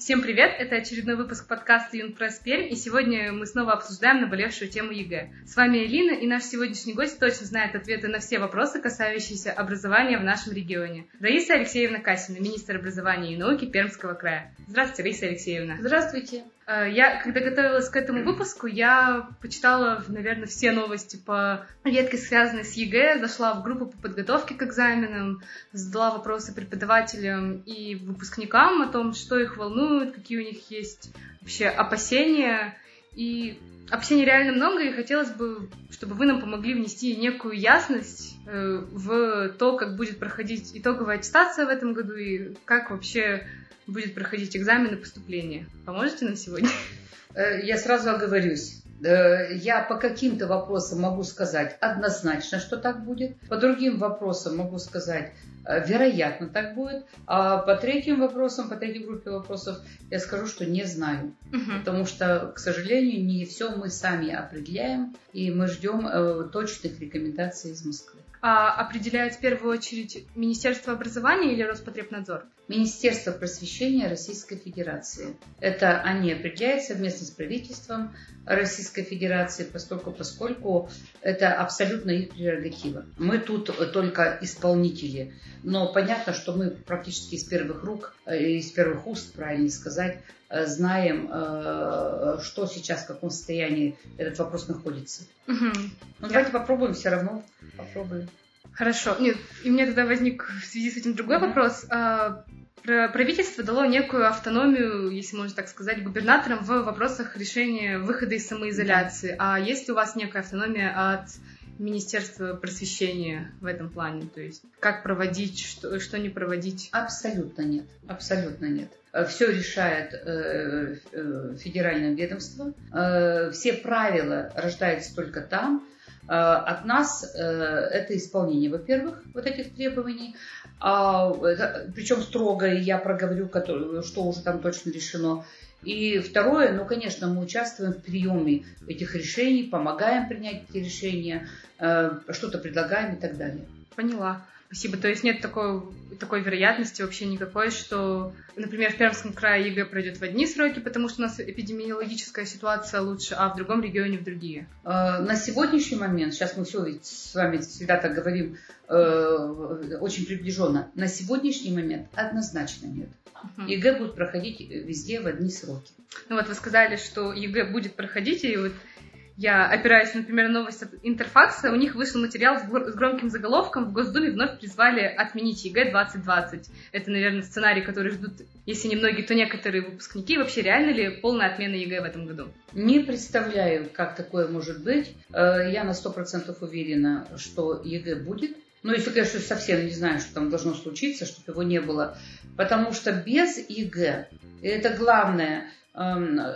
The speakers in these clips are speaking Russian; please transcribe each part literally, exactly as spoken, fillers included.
Всем привет! Это очередной выпуск подкаста «Юнпресс-Пермь», и сегодня мы снова обсуждаем наболевшую тему ЕГЭ. С вами Элина, и наш сегодняшний гость точно знает ответы на все вопросы, касающиеся образования в нашем регионе. Раиса Алексеевна Кассина, министр образования и науки Пермского края. Здравствуйте, Раиса Алексеевна. Здравствуйте. Я, когда готовилась к этому выпуску, я почитала, наверное, все новости по ветке, связанной с ЕГЭ, зашла в группу по подготовке к экзаменам, задала вопросы преподавателям и выпускникам о том, что их волнует, какие у них есть вообще опасения. И опасений реально много, и хотелось бы, чтобы вы нам помогли внести некую ясность в то, как будет проходить итоговая аттестация в этом году и как вообще будет проходить экзамен на поступление. Поможете нам сегодня? Я сразу оговорюсь. Я по каким-то вопросам могу сказать однозначно, что так будет. По другим вопросам могу сказать, вероятно, так будет. А по третьим вопросам, по третьей группе вопросов я скажу, что не знаю. Угу. Потому что, к сожалению, не все мы сами определяем. И мы ждем точных рекомендаций из Москвы. А определяет в первую очередь Министерство образования или Роспотребнадзор? Министерство просвещения Российской Федерации. Это они определяют совместно с правительством Российской Федерации, поскольку, поскольку это абсолютно их прерогатива. Мы тут только исполнители, но понятно, что мы практически из первых рук, из первых уст, правильнее сказать, знаем, что сейчас, в каком состоянии этот вопрос находится. Угу. Ну, давайте Я... попробуем все равно. Попробуем. Хорошо. Нет, и у меня тогда возник в связи с этим другой mm-hmm. вопрос. Правительство дало некую автономию, если можно так сказать, губернаторам в вопросах решения выхода из самоизоляции. Mm-hmm. А есть ли у вас некая автономия от Министерства просвещения в этом плане? То есть как проводить, что, что не проводить? Абсолютно нет. Абсолютно нет. Все решает э, э, федеральное ведомство. Э, все правила рождаются только там. От нас это исполнение, во-первых, вот этих требований, причем строго, я проговорю, что уже там точно решено. И второе, ну, конечно, мы участвуем в приеме этих решений, помогаем принять эти решения, что-то предлагаем и так далее. Поняла. Спасибо. То есть нет такой, такой вероятности вообще никакой, что, например, в Пермском крае ЕГЭ пройдет в одни сроки, потому что у нас эпидемиологическая ситуация лучше, а в другом регионе в другие. На сегодняшний момент, сейчас мы все ведь с вами всегда так говорим очень приближенно, на сегодняшний момент однозначно нет. ЕГЭ будет проходить везде в одни сроки. Ну вот вы сказали, что ЕГЭ будет проходить, и вот я опираюсь, например, на новость от Интерфакса. У них вышел материал с громким заголовком: «В Госдуме вновь призвали отменить ЕГЭ двадцать двадцать». Это, наверное, сценарий, который ждут, если не многие, то некоторые выпускники. Вообще, реально ли полная отмена ЕГЭ в этом году? Не представляю, как такое может быть. Я на сто процентов уверена, что ЕГЭ будет. Ну, если, конечно, совсем не знаю, что там должно случиться, чтобы его не было. Потому что без ЕГЭ, и это главное,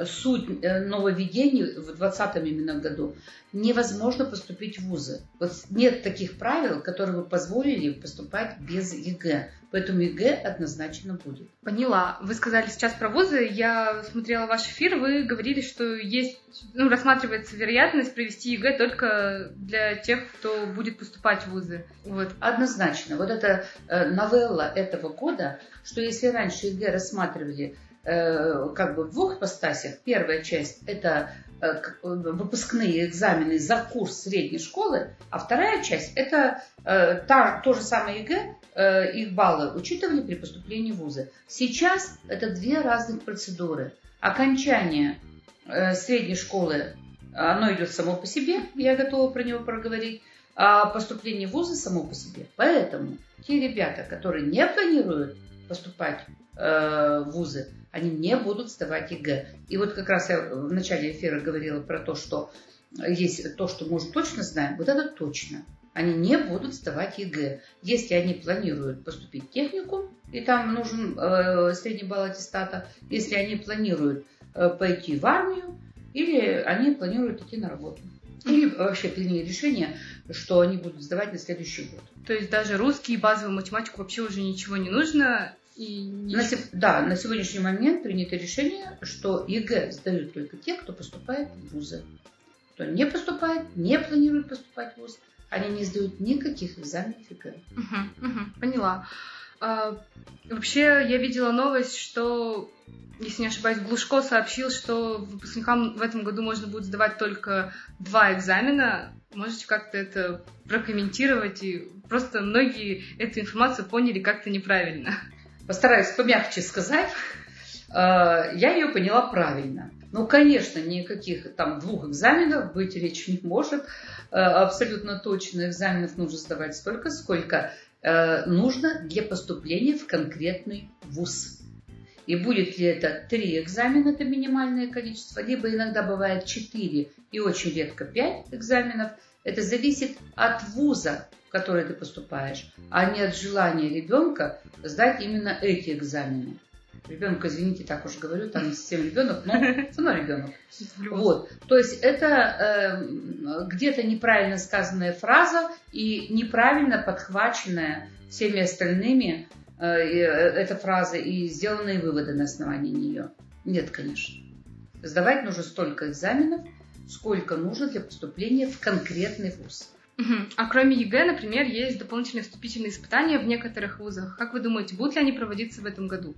суть нововведений в двадцатом именно году, невозможно поступить в вузы. Вот нет таких правил, которые бы позволили поступать без ЕГЭ. Поэтому ЕГЭ однозначно будет. Поняла. Вы сказали сейчас про вузы. Я смотрела ваш эфир. Вы говорили, что есть, ну, рассматривается вероятность провести ЕГЭ только для тех, кто будет поступать в вузы. Вот. Однозначно. Вот эта новелла этого года, что если раньше ЕГЭ рассматривали как бы в двух ипостасях. Первая часть – это выпускные экзамены за курс средней школы, а вторая часть – это та, то же самое ЕГЭ, их баллы учитывали при поступлении в вузы. Сейчас это две разных процедуры. Окончание средней школы, оно идет само по себе, я готова про него проговорить, а поступление в вузы само по себе. Поэтому те ребята, которые не планируют поступать в вузы, они не будут сдавать ЕГЭ. И вот как раз я в начале эфира говорила про то, что есть то, что мы уже точно знаем, вот это точно. Они не будут сдавать ЕГЭ. Если они планируют поступить в техникум, и там нужен э, средний балл аттестата, если они планируют э, пойти в армию, или они планируют идти на работу. Или вообще приняли решение, что они будут сдавать на следующий год. То есть даже русский и базовую математику вообще уже ничего не нужно? И... На, да, на сегодняшний момент принято решение, что ЕГЭ сдают только те, кто поступает в вузы. Кто не поступает, не планирует поступать в вуз, они не сдают никаких экзаменов ЕГЭ. Угу, угу, поняла. А, вообще, я видела новость, что, если не ошибаюсь, Глушко сообщил, что выпускникам в этом году можно будет сдавать только два экзамена. Можете как-то это прокомментировать? И просто многие эту информацию поняли как-то неправильно. Постараюсь помягче сказать. Я ее поняла правильно. Ну, конечно, никаких там двух экзаменов быть речи не может. Абсолютно точно экзаменов нужно сдавать столько, сколько нужно для поступления в конкретный вуз. И будет ли это три экзамена, это минимальное количество, либо иногда бывает четыре и очень редко пять экзаменов. Это зависит от вуза, в который ты поступаешь, а не от желания ребенка сдать именно эти экзамены. Ребенок, извините, так уж говорю, там не совсем ребенок, но все равно ребенок. Вот. То есть это э, где-то неправильно сказанная фраза и неправильно подхваченная всеми остальными э, эта фраза и сделанные выводы на основании нее. Нет, конечно. Сдавать нужно столько экзаменов, сколько нужно для поступления в конкретный вуз. А кроме ЕГЭ, например, есть дополнительные вступительные испытания в некоторых вузах. Как вы думаете, будут ли они проводиться в этом году?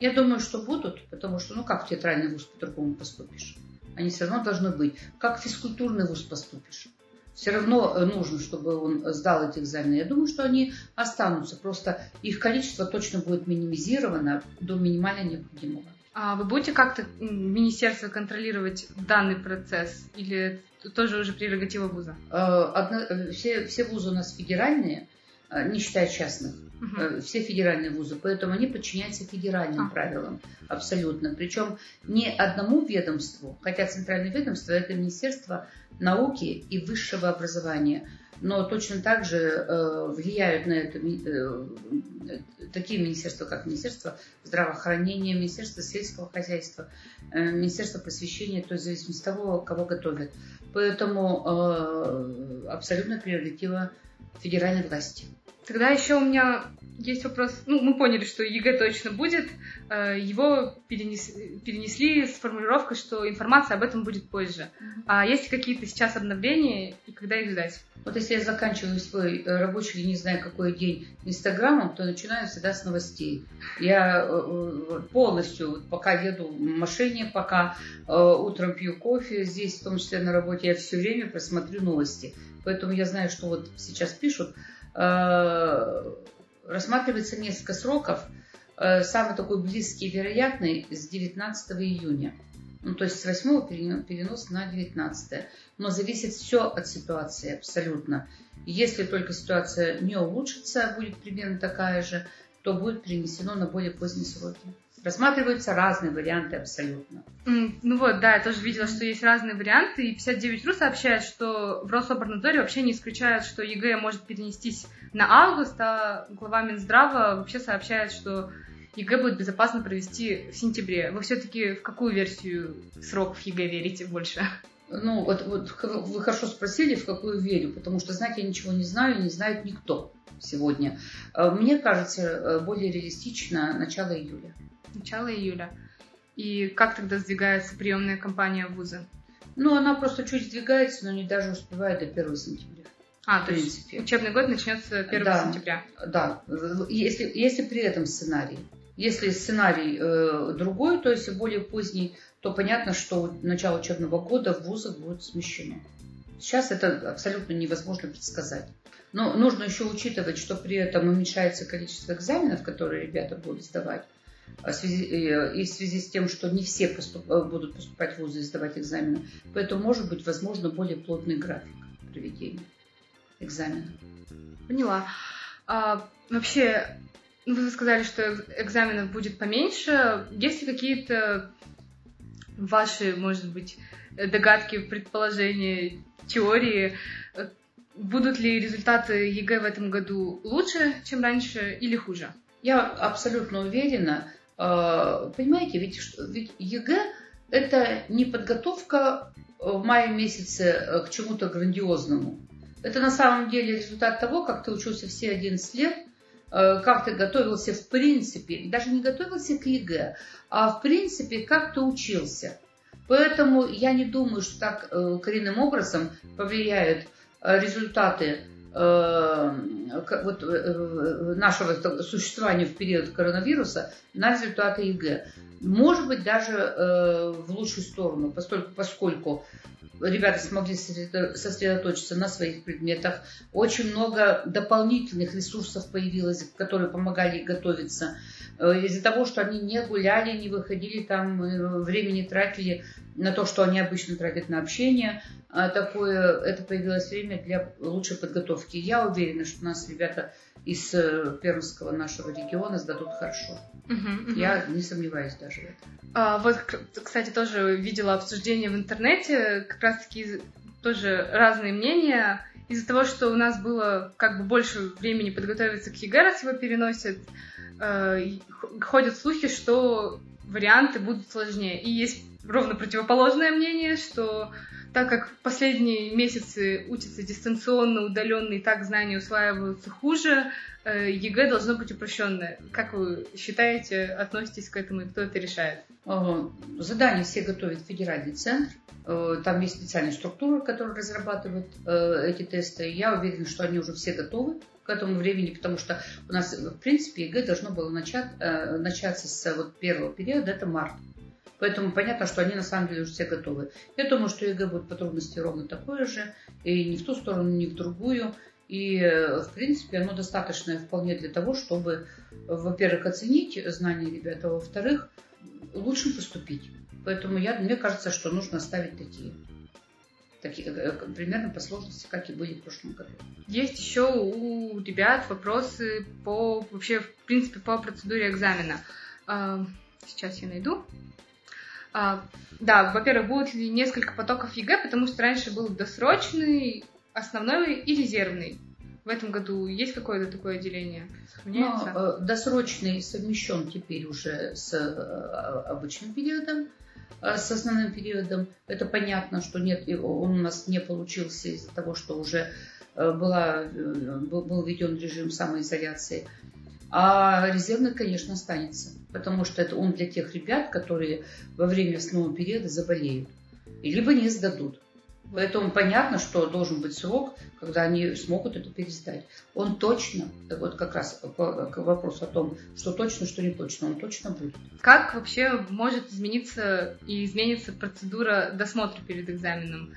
Я думаю, что будут, потому что, ну как в театральный вуз по-другому поступишь? Они все равно должны быть. Как в физкультурный вуз поступишь? Все равно нужно, чтобы он сдал эти экзамены. Я думаю, что они останутся, просто их количество точно будет минимизировано до минимально необходимого. А вы будете как-то министерство контролировать данный процесс? Или тоже уже прерогатива вуза? Одно, все, все вузы у нас федеральные, не считая частных. Угу. Все федеральные вузы, поэтому они подчиняются федеральным а. правилам абсолютно. Причем не одному ведомству, хотя центральное ведомство – это Министерство науки и высшего образования, но точно так же э, влияют на это э, такие министерства, как Министерство здравоохранения, Министерство сельского хозяйства, э, Министерство просвещения, то есть в зависимости от того, кого готовят. Поэтому э, абсолютно прерогатива федеральной власти. Тогда еще у меня есть вопрос. Ну, мы поняли, что ЕГЭ точно будет. Его перенес, перенесли с формулировкой, что информация об этом будет позже. А есть ли какие-то сейчас обновления и когда их ждать? Вот если я заканчиваю свой рабочий, не знаю какой день, Инстаграмом, то начинаю всегда с новостей. Я полностью, пока еду в машине, пока утром пью кофе, здесь, в том числе на работе, я все время просмотрю новости. Поэтому я знаю, что вот сейчас пишут. Рассматривается несколько сроков. Самый такой близкий и вероятный с девятнадцатого июня. Ну, то есть с восьмого перенос на девятнадцатое. Но зависит все от ситуации абсолютно. Если только ситуация не улучшится, а будет примерно такая же, то будет перенесено на более поздние сроки. Рассматриваются разные варианты абсолютно. Mm, ну вот, да, я тоже видела, что есть разные варианты. И пятьдесят девять точка ру сообщает, что в Рособорнаторе вообще не исключают, что ЕГЭ может перенестись на август, а глава Минздрава вообще сообщает, что ЕГЭ будет безопасно провести в сентябре. Вы все-таки в какую версию сроков ЕГЭ верите больше? Ну, вот, вот вы хорошо спросили, в какую верю, потому что знать я ничего не знаю, не знает никто сегодня. Мне кажется, более реалистично начало июля. Начало июля. И как тогда сдвигается приемная кампания в вузы? Ну, она просто чуть сдвигается, но не даже успевает до первого сентября. А, то есть учебный год начнется первого сентября. Да, если, если при этом сценарий. Если сценарий э, другой, то есть более поздний, то понятно, что начало учебного года в вузах будет смещено. Сейчас это абсолютно невозможно предсказать. Но нужно еще учитывать, что при этом уменьшается количество экзаменов, которые ребята будут сдавать. В связи, и в связи с тем, что не все поступ, будут поступать в вузы и сдавать экзамены. Поэтому, может быть, возможно, более плотный график проведения экзамена. Поняла. А, вообще, вы сказали, что экзаменов будет поменьше. Есть ли какие-то ваши, может быть, догадки, предположения, теории? Будут ли результаты ЕГЭ в этом году лучше, чем раньше, или хуже? Я абсолютно уверена, понимаете, ведь, ведь ЕГЭ – это не подготовка в мае месяце к чему-то грандиозному. Это на самом деле результат того, как ты учился все одиннадцать лет, как ты готовился в принципе, даже не готовился к ЕГЭ, а в принципе, как ты учился. Поэтому я не думаю, что так коренным образом повлияют результаты вот, нашего существования в период коронавируса на результаты ЕГЭ. Может быть, даже в лучшую сторону, поскольку, поскольку ребята смогли сосредоточиться на своих предметах. Очень много дополнительных ресурсов появилось, которые помогали готовиться. Из-за того, что они не гуляли, не выходили там, времени тратили на то, что они обычно тратят на общение, а такое, это появилось время для лучшей подготовки. Я уверена, что у нас ребята из Пермского нашего региона сдадут хорошо. Угу, угу. Я не сомневаюсь даже в этом. А, вот, кстати, тоже видела обсуждение в интернете, как раз-таки тоже разные мнения. Из-за того, что у нас было как бы больше времени подготовиться к ЕГЭ, раз его переносят, ходят слухи, что варианты будут сложнее. И есть ровно противоположное мнение, что так как в последние месяцы учатся дистанционно, удаленно, и так знания усваиваются хуже, ЕГЭ должно быть упрощенное. Как вы считаете, относитесь к этому и кто это решает? Задания все готовит федеральный центр. Там есть специальные структуры, которые разрабатывают эти тесты. Я уверена, что они уже все готовы к этому времени, потому что у нас, в принципе, ЕГЭ должно было начать, начаться с вот первого периода, это март. Поэтому понятно, что они на самом деле уже все готовы. Я думаю, что ЕГЭ будет по трудности ровно такое же, и ни в ту сторону, ни в другую. И, в принципе, оно достаточное вполне для того, чтобы, во-первых, оценить знания ребят, а во-вторых, лучше поступить. Поэтому я, мне кажется, что нужно оставить такие. Такие, примерно по сложности, как и были в прошлом году. Есть еще у ребят вопросы по, вообще, в принципе, по процедуре экзамена. Сейчас я найду. Да, во-первых, будет ли несколько потоков ЕГЭ, потому что раньше был досрочный, основной и резервный. В этом году есть какое-то такое деление? Но, досрочный совмещен теперь уже с обычным периодом, с основным периодом. Это понятно, что нет, он у нас не получился из-за того, что уже была, был введен режим самоизоляции. А резервный, конечно, останется, потому что это он для тех ребят, которые во время основного периода заболеют, либо не сдадут. Поэтому понятно, что должен быть срок, когда они смогут это пересдать. Он точно, вот как раз вопрос о том, что точно, что не точно, он точно будет. Как вообще может измениться и изменится процедура досмотра перед экзаменом?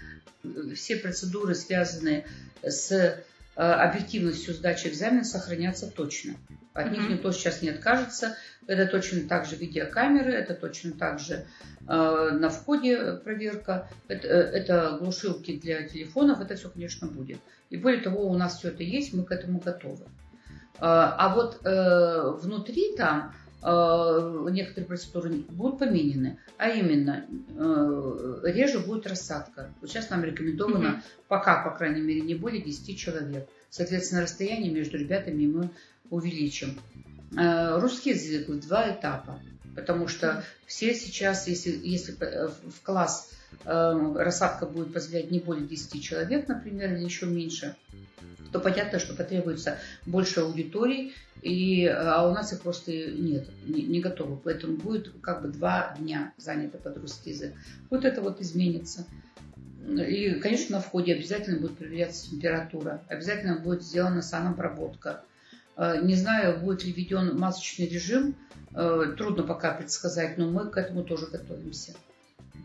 Все процедуры, связанные с объективностью сдачи экзамена, сохранятся точно. От них никто сейчас не откажется. Это точно так же видеокамеры, это точно так же э, на входе проверка, это, это глушилки для телефонов, это все, конечно, будет. И более того, у нас все это есть, мы к этому готовы. Э, а вот э, внутри там э, некоторые процедуры будут поменены, а именно э, реже будет рассадка. Вот сейчас нам рекомендовано mm-hmm. пока, по крайней мере, не более десяти человек. Соответственно, расстояние между ребятами мы увеличим. Русский язык в два этапа, потому что все сейчас, если, если в класс э, рассадка будет позволять не более десяти человек, например, или еще меньше, то понятно, что потребуется больше аудиторий, и, а у нас их просто нет, не, не готовы, поэтому будет как бы два дня занято под русский язык. Вот это вот изменится. И, конечно, на входе обязательно будет проверяться температура, обязательно будет сделана санобработка. Не знаю, будет ли введен масочный режим, трудно пока предсказать, но мы к этому тоже готовимся.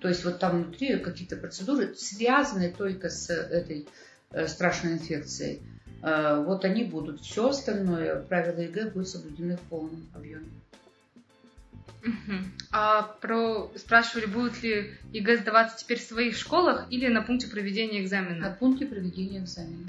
То есть вот там внутри какие-то процедуры, связанные только с этой страшной инфекцией. Вот они будут. Все остальное, правила ЕГЭ будут соблюдены в полном объеме. Uh-huh. А про спрашивали, будут ли ЕГЭ сдаваться теперь в своих школах или на пункте проведения экзамена? На пункте проведения экзамена.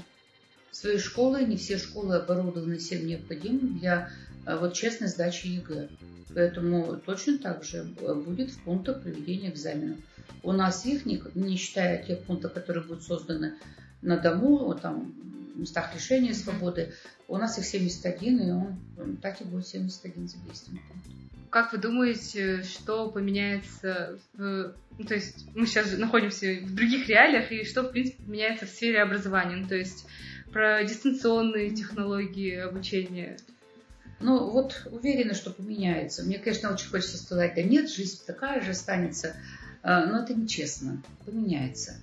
Свои школы, не все школы оборудованы всем необходимым для вот, честной сдачи ЕГЭ. Поэтому точно так же будет в пунктах проведения экзаменов. У нас их, не, не считая тех пунктов, которые будут созданы на дому, там, в местах лишения свободы, у нас их семьдесят один, и он, он так и будет семьдесят один задействован. Как вы думаете, что поменяется, в... ну, то есть мы сейчас находимся в других реалиях, и что, в принципе, меняется в сфере образования? Ну, то есть про дистанционные технологии обучения. Ну, вот уверена, что поменяется. Мне, конечно, очень хочется сказать, да нет, жизнь такая же останется, но это нечестно, поменяется.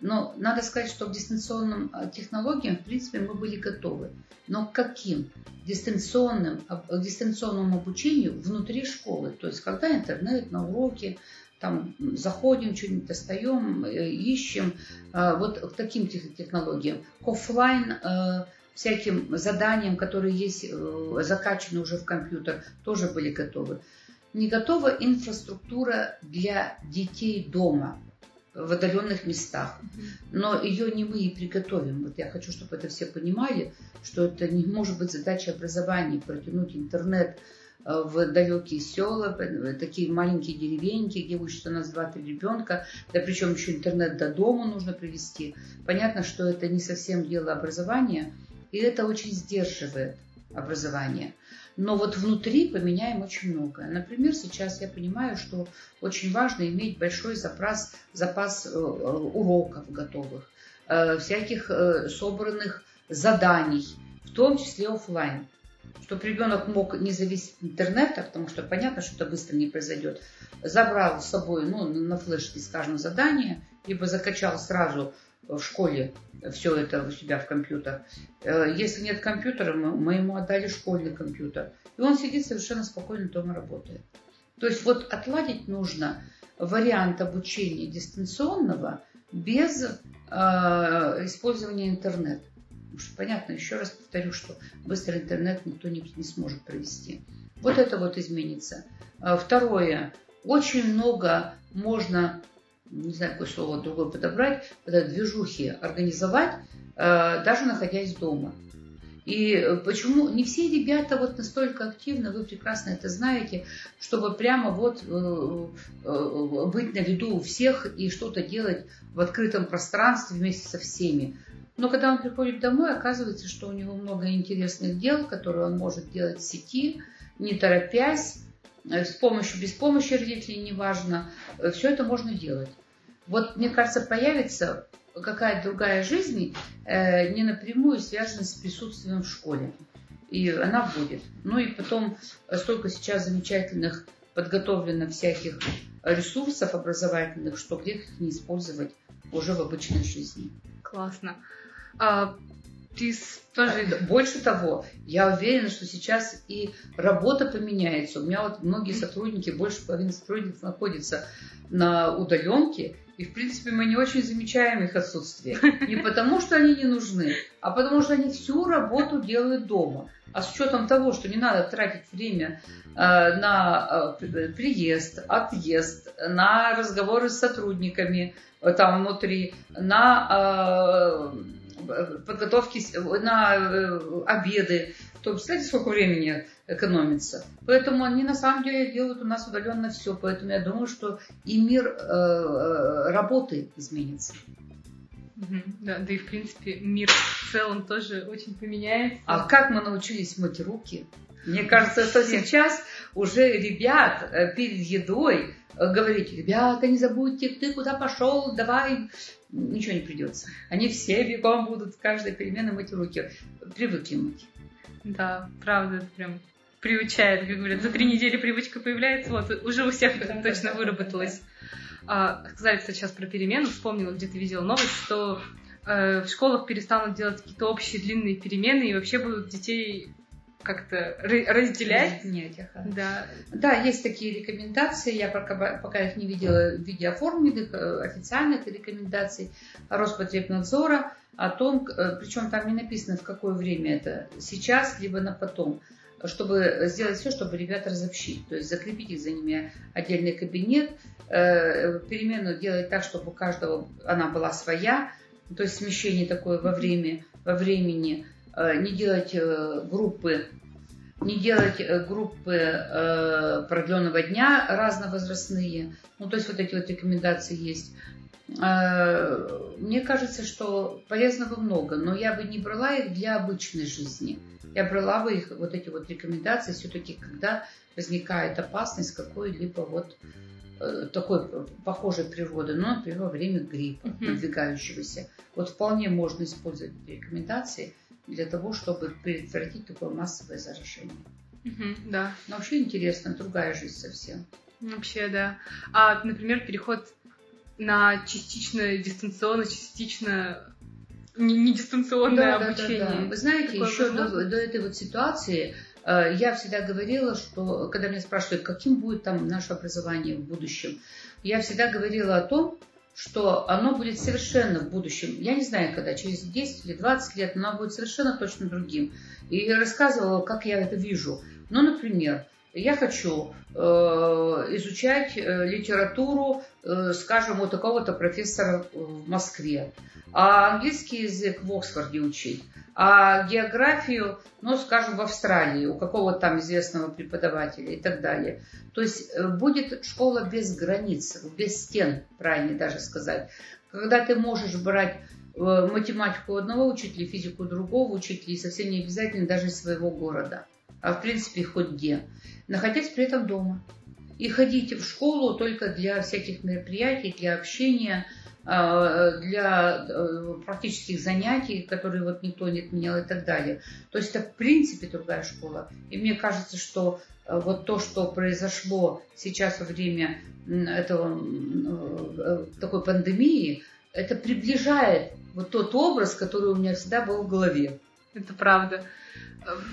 Но надо сказать, что к дистанционным технологиям, в принципе, мы были готовы. Но к каким? Дистанционным, к дистанционному обучению внутри школы. То есть, когда интернет, на уроки, там, заходим, что-нибудь достаем, ищем. Вот к таким технологиям. К офлайн всяким заданиям, которые есть, закачаны уже в компьютер, тоже были готовы. Не готова инфраструктура для детей дома, в отдаленных местах. Но ее не мы и приготовим. Вот я хочу, чтобы это все понимали, что это не может быть задача образования, протянуть интернет в далекие села, такие маленькие деревеньки, где учатся у нас два-три ребенка, да причем еще интернет до дома нужно привести. Понятно, что это не совсем дело образования, и это очень сдерживает образование. Но вот внутри поменяем очень многое. Например, сейчас я понимаю, что очень важно иметь большой запас, запас уроков готовых, всяких собранных заданий, в том числе офлайн. Чтобы ребенок мог не зависеть от интернета, потому что понятно, что это быстро не произойдет. Забрал с собой, ну, на флешке, скажем, задание, либо закачал сразу в школе все это у себя в компьютер. Если нет компьютера, мы ему отдали школьный компьютер. И он сидит совершенно спокойно дома, работает. То есть вот отладить нужно вариант обучения дистанционного без э, использования интернета. Потому что, понятно, еще раз повторю, что быстрый интернет никто не, не сможет провести. Вот это вот изменится. Второе. Очень много можно... не знаю, какое слово другое подобрать, это движухи организовать, даже находясь дома. И почему не все ребята вот настолько активны, вы прекрасно это знаете, чтобы прямо вот быть на виду у всех и что-то делать в открытом пространстве вместе со всеми. Но когда он приходит домой, оказывается, что у него много интересных дел, которые он может делать в сети, не торопясь, с помощью, без помощи родителей, неважно, все это можно делать. Вот, мне кажется, появится какая-то другая жизнь, э, не напрямую связана с присутствием в школе. И она будет. Ну и потом, столько сейчас замечательных подготовлено всяких ресурсов образовательных, что где-то их не использовать уже в обычной жизни. Классно. А... Тоже... Больше того, я уверена, что сейчас и работа поменяется. У меня вот многие сотрудники, больше половины сотрудников находятся на удаленке, и, в принципе, мы не очень замечаем их отсутствие. Не потому, что они не нужны, а потому, что они всю работу делают дома. А с учетом того, что не надо тратить время э, на э, приезд, отъезд, на разговоры с сотрудниками э, там внутри, на... Э, подготовки на обеды, то, представляете, сколько времени экономится. Поэтому они на самом деле делают у нас удаленно все. Поэтому я думаю, что и мир э, работы изменится. Да, да и, в принципе, мир в целом тоже очень поменяется. А как мы научились мыть руки? Мне кажется, что сейчас уже ребят перед едой говорить: ребята, не забудьте, ты куда пошел, давай... Ничего не придется. Они все бегом будут в каждой перемене мыть руки. Привыкли мыть. Да, правда, это прям приучает, как говорят, за три недели привычка появляется, вот уже у всех да, точно да, выработалась. Да, да. А, сказали сейчас про перемены, вспомнила, где-то видела новость, что э, в школах перестанут делать какие-то общие длинные перемены и вообще будут детей как-то разделять. Нет, нет, да. Да, есть такие рекомендации, я пока, пока их не видела в виде оформленных, официальных рекомендаций Роспотребнадзора о том, причем там не написано, в какое время это, сейчас, либо на потом, чтобы сделать все, чтобы ребят разобщить, то есть закрепить их за ними отдельный кабинет, перемену делать так, чтобы у каждого она была своя, то есть смещение такое во время, во времени, не делать группы, не делать группы продленного дня разновозрастные. Ну, то есть вот эти вот рекомендации есть. Мне кажется, что полезного много, но я бы не брала их для обычной жизни. Я брала бы их, вот эти вот рекомендации, все-таки, когда возникает опасность какой-либо вот такой похожей природы, но, например, во время гриппа надвигающегося. Вот вполне можно использовать рекомендации для того, чтобы предотвратить такое массовое заражение. Угу, да. Но вообще интересно, другая жизнь совсем. Вообще, да. А, например, переход на частичное дистанционно, частично не дистанционное да, обучение. Да, да, да. Вы знаете, такое еще до, до этой вот ситуации э, я всегда говорила, что когда меня спрашивают, каким будет там наше образование в будущем, я всегда говорила о том, что оно будет совершенно в будущем, я не знаю когда, через десять или двадцать лет, но оно будет совершенно точно другим. И рассказывала, как я это вижу. Ну, например, я хочу э, изучать э, литературу, э, скажем, у такого-то профессора в Москве, а английский язык в Оксфорде учить, а географию, ну, скажем, в Австралии, у какого-то там известного преподавателя и так далее. То есть э, будет школа без границ, без стен, правильно даже сказать, когда ты можешь брать э, математику одного учителя, физику другого учителя, и совсем не обязательно даже из своего города. А в принципе хоть где, находясь при этом дома. И ходите в школу только для всяких мероприятий, для общения, для практических занятий, которые вот никто не отменял и так далее. То есть это в принципе другая школа. И мне кажется, что вот то, что произошло сейчас во время этого, такой пандемии, это приближает вот тот образ, который у меня всегда был в голове. Это правда.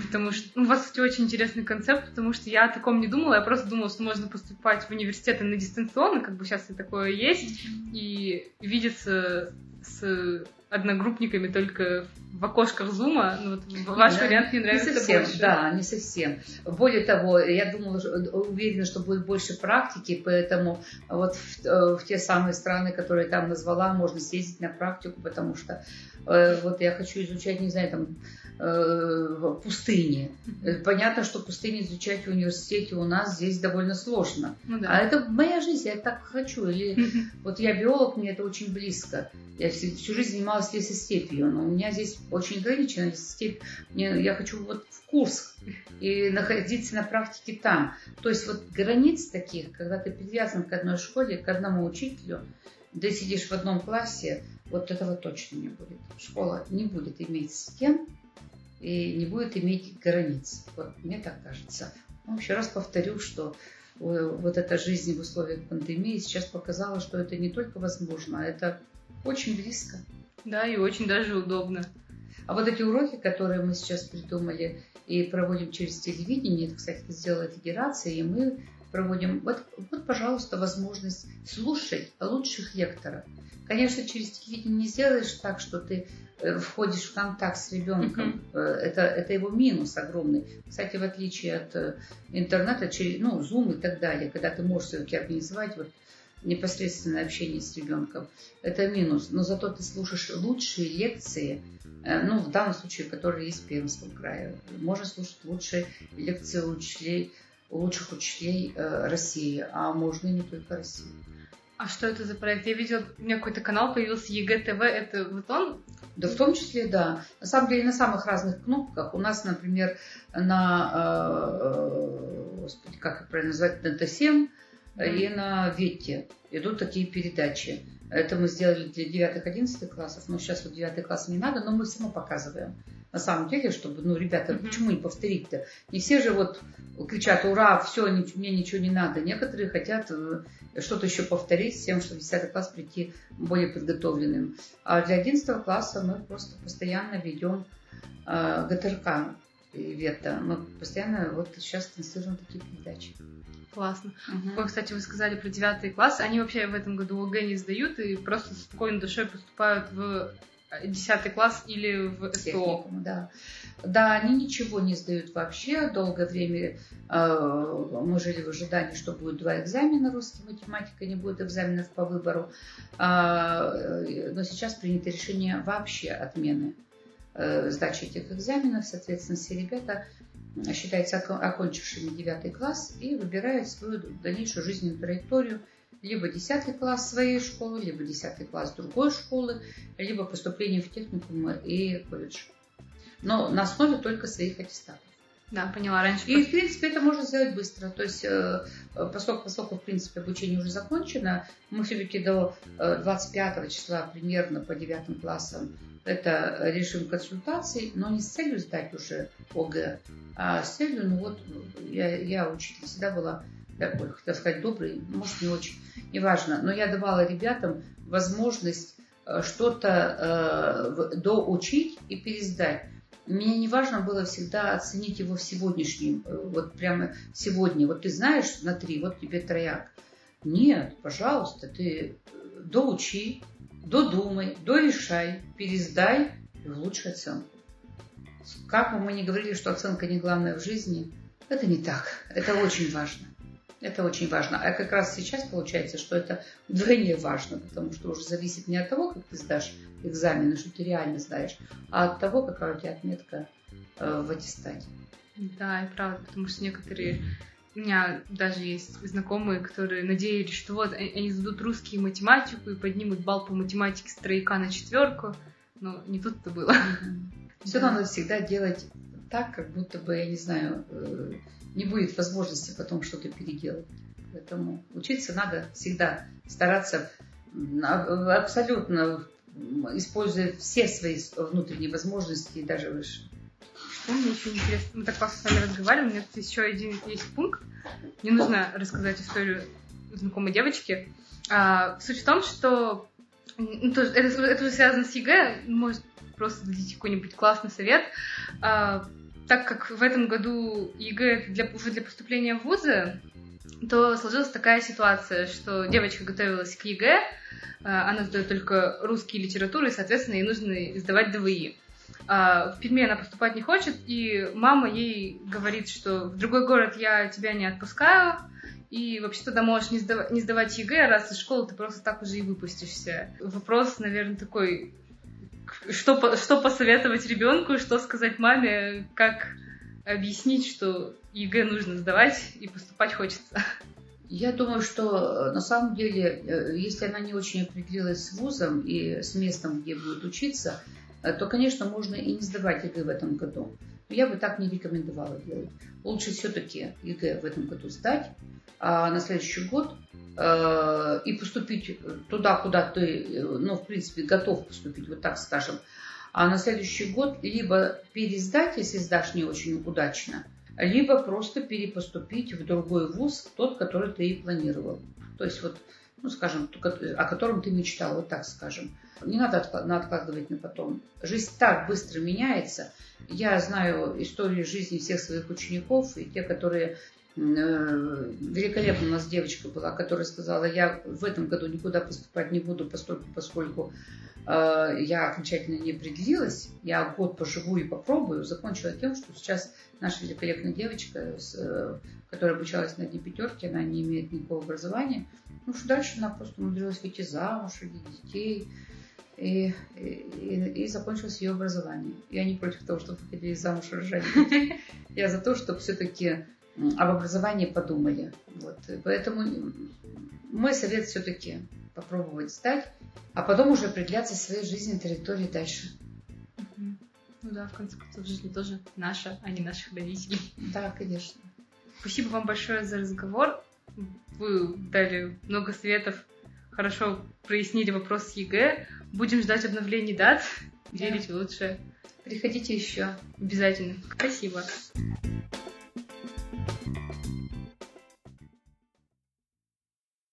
Потому что ну, у вас, кстати, очень интересный концепт, потому что я о таком не думала, я просто думала, что можно поступать в университеты на дистанционно, как бы сейчас и такое есть, и видеться с одногруппниками только в окошках зума. Ну, вот ваш да, вариант мне нравится не совсем, больше. Да, не совсем. Более того, я думала, уверена, что будет больше практики, поэтому вот в, в те самые страны, которые я там назвала, можно съездить на практику, потому что э, вот я хочу изучать, не знаю, там э, пустыни. Понятно, что пустыни изучать в университете у нас здесь довольно сложно. Ну, да. А это моя жизнь, я так хочу. Или вот я биолог, мне это очень близко. Я всю жизнь занималась лесостепью, но у меня здесь очень ограничена лесостепь. Я хочу вот в Курск и находиться на практике там. То есть вот границ таких, когда ты привязан к одной школе, к одному учителю, да сидишь в одном классе, вот этого точно не будет. Школа не будет иметь стен и не будет иметь границ. Вот мне так кажется. Ну, еще раз повторю, что вот эта жизнь в условиях пандемии сейчас показала, что это не только возможно, а это очень близко. Да, и очень даже удобно. А вот эти уроки, которые мы сейчас придумали и проводим через телевидение, это, кстати, сделала Федерация, и мы проводим... Вот, вот, пожалуйста, возможность слушать лучших лекторов. Конечно, через телевидение не сделаешь так, что ты входишь в контакт с ребенком. Uh-huh. Это, это его минус огромный. Кстати, в отличие от интернета, через, ну, Zoom и так далее, когда ты можешь все-таки организовать... Вот, непосредственное общение с ребенком. Это минус. Но зато ты слушаешь лучшие лекции, ну, в данном случае, которые есть в Пермском крае. Можно слушать лучшие лекции учителей, лучших учителей России, а можно и не только России. А что это за проект? Я видела, у меня какой-то канал появился, ЕГЭ ТВ, это вот он? Да, в том числе, да. На самом деле, на самых разных кнопках. У нас, например, на, господи, как это правильно назвать, на Т семь, и на Вете идут такие передачи. Это мы сделали для девятых-одиннадцатых классов. Ну, сейчас вот девятый класс не надо, но мы все равно показываем. На самом деле, чтобы, ну, ребята, mm-hmm. почему не повторить-то? Не все же вот кричат: ура, все, мне ничего не надо. Некоторые хотят что-то еще повторить с тем, чтобы в десятый класс прийти более подготовленным. А для одиннадцатого класса мы просто постоянно ведем э, ГТРК. Вета. Мы постоянно вот сейчас транслируем такие передачи. Классно. Угу. Вы, кстати, вы сказали про девятый класс. Они вообще в этом году ЕГЭ не сдают и просто спокойной душой поступают в десятый класс или в СТО. Техникум, да. Да, они ничего не сдают вообще. Долгое время э, мы жили в ожидании, что будет два экзамена, русский, математика, не будет экзаменов по выбору. Э, но сейчас принято решение вообще отмены сдачи этих экзаменов. Соответственно, все ребята считаются окончившими девятый класс и выбирают свою дальнейшую жизненную траекторию. Либо десятый класс своей школы, либо десятый класс другой школы, либо поступление в техникум и колледж. Но на основе только своих аттестатов. Да, поняла. Раньше и, просто... в принципе, это можно сделать быстро. То есть, поскольку, поскольку в принципе, обучение уже закончено, мы все-таки до двадцать пятого числа примерно по девятым классам это решим консультации, но не с целью сдать уже ОГЭ, а с целью, ну вот, я, я учитель всегда была такой, так сказать, добрый, может, не очень, неважно. Но я давала ребятам возможность что-то э, доучить и пересдать. Мне не важно было всегда оценить его в сегодняшнем, вот прямо сегодня. Вот ты знаешь на три, вот тебе трояк. Нет, пожалуйста, ты доучи, додумай, дорешай, пересдай и улучши оценку. Как бы мы ни говорили, что оценка не главная в жизни, это не так. Это очень важно. Это очень важно. А как раз сейчас получается, что это вдвойне важно, потому что уже зависит не от того, как ты сдашь экзамены, что ты реально знаешь, а от того, какая у тебя отметка э, в аттестате. Да, и правда, потому что некоторые... У меня даже есть знакомые, которые надеялись, что вот они сдадут русский и математику и поднимут балл по математике с тройка на четверку, но не тут-то было. Все надо всегда делать так, как будто бы, я не знаю, не будет возможности потом что-то переделать. Поэтому учиться надо всегда, стараться абсолютно, используя все свои внутренние возможности и даже выше. Что мне еще интересно, мы так классно с вами разговариваем, у меня тут еще один есть пункт. Мне нужно рассказать историю знакомой девочки. А, суть в том, что ну, то, это, это уже связано с ЕГЭ, может, просто дадите какой-нибудь классный совет. А, так как в этом году ЕГЭ для, уже для поступления в вузы, то сложилась такая ситуация, что девочка готовилась к ЕГЭ, а, она сдает только русский и литературу, и, соответственно, ей нужно сдавать ДВИ. А, в Перми она поступать не хочет, и мама ей говорит, что в другой город я тебя не отпускаю, и вообще-то ты можешь не сдавать, не сдавать ЕГЭ, раз из школы ты просто так уже и выпустишься. Вопрос, наверное, такой... Что, что посоветовать ребенку, что сказать маме, как объяснить, что ЕГЭ нужно сдавать и поступать хочется? Я думаю, что на самом деле, если она не очень определилась с вузом и с местом, где будет учиться, то, конечно, можно и не сдавать ЕГЭ в этом году. Но я бы так не рекомендовала делать. Лучше все-таки ЕГЭ в этом году сдать, а на следующий год э, и поступить туда, куда ты, ну, в принципе, готов поступить, вот так скажем. А на следующий год либо пересдать, если сдашь не очень удачно, либо просто перепоступить в другой вуз, тот, который ты и планировал. То есть вот, ну, скажем, о котором ты мечтал, вот так скажем. Не надо откладывать на потом. Жизнь так быстро меняется. Я знаю истории жизни всех своих учеников, и те, которые... Великолепно у нас девочка была, которая сказала, я в этом году никуда поступать не буду, поскольку, поскольку э, я окончательно не определилась. Я год поживу и попробую. Закончила тем, что сейчас наша великолепная девочка, с, э, которая обучалась на одни пятерки, она не имеет никакого образования. Ну что дальше она просто умудрилась выйти замуж, родить детей. И, и, и закончилось ее образование. Я не против того, чтобы выходили замуж и рожать детей. Я за то, чтобы все-таки об образовании подумали. Вот. Поэтому мой совет все-таки попробовать сдать, а потом уже определяться в своей жизни, территории дальше. Uh-huh. Ну да, в конце концов, жизнь тоже наша, а не наших родителей. Да, конечно. Спасибо вам большое за разговор. Вы дали много советов, хорошо прояснили вопрос с ЕГЭ. Будем ждать обновлений дат, да. Верить лучше. Приходите еще. Обязательно. Спасибо.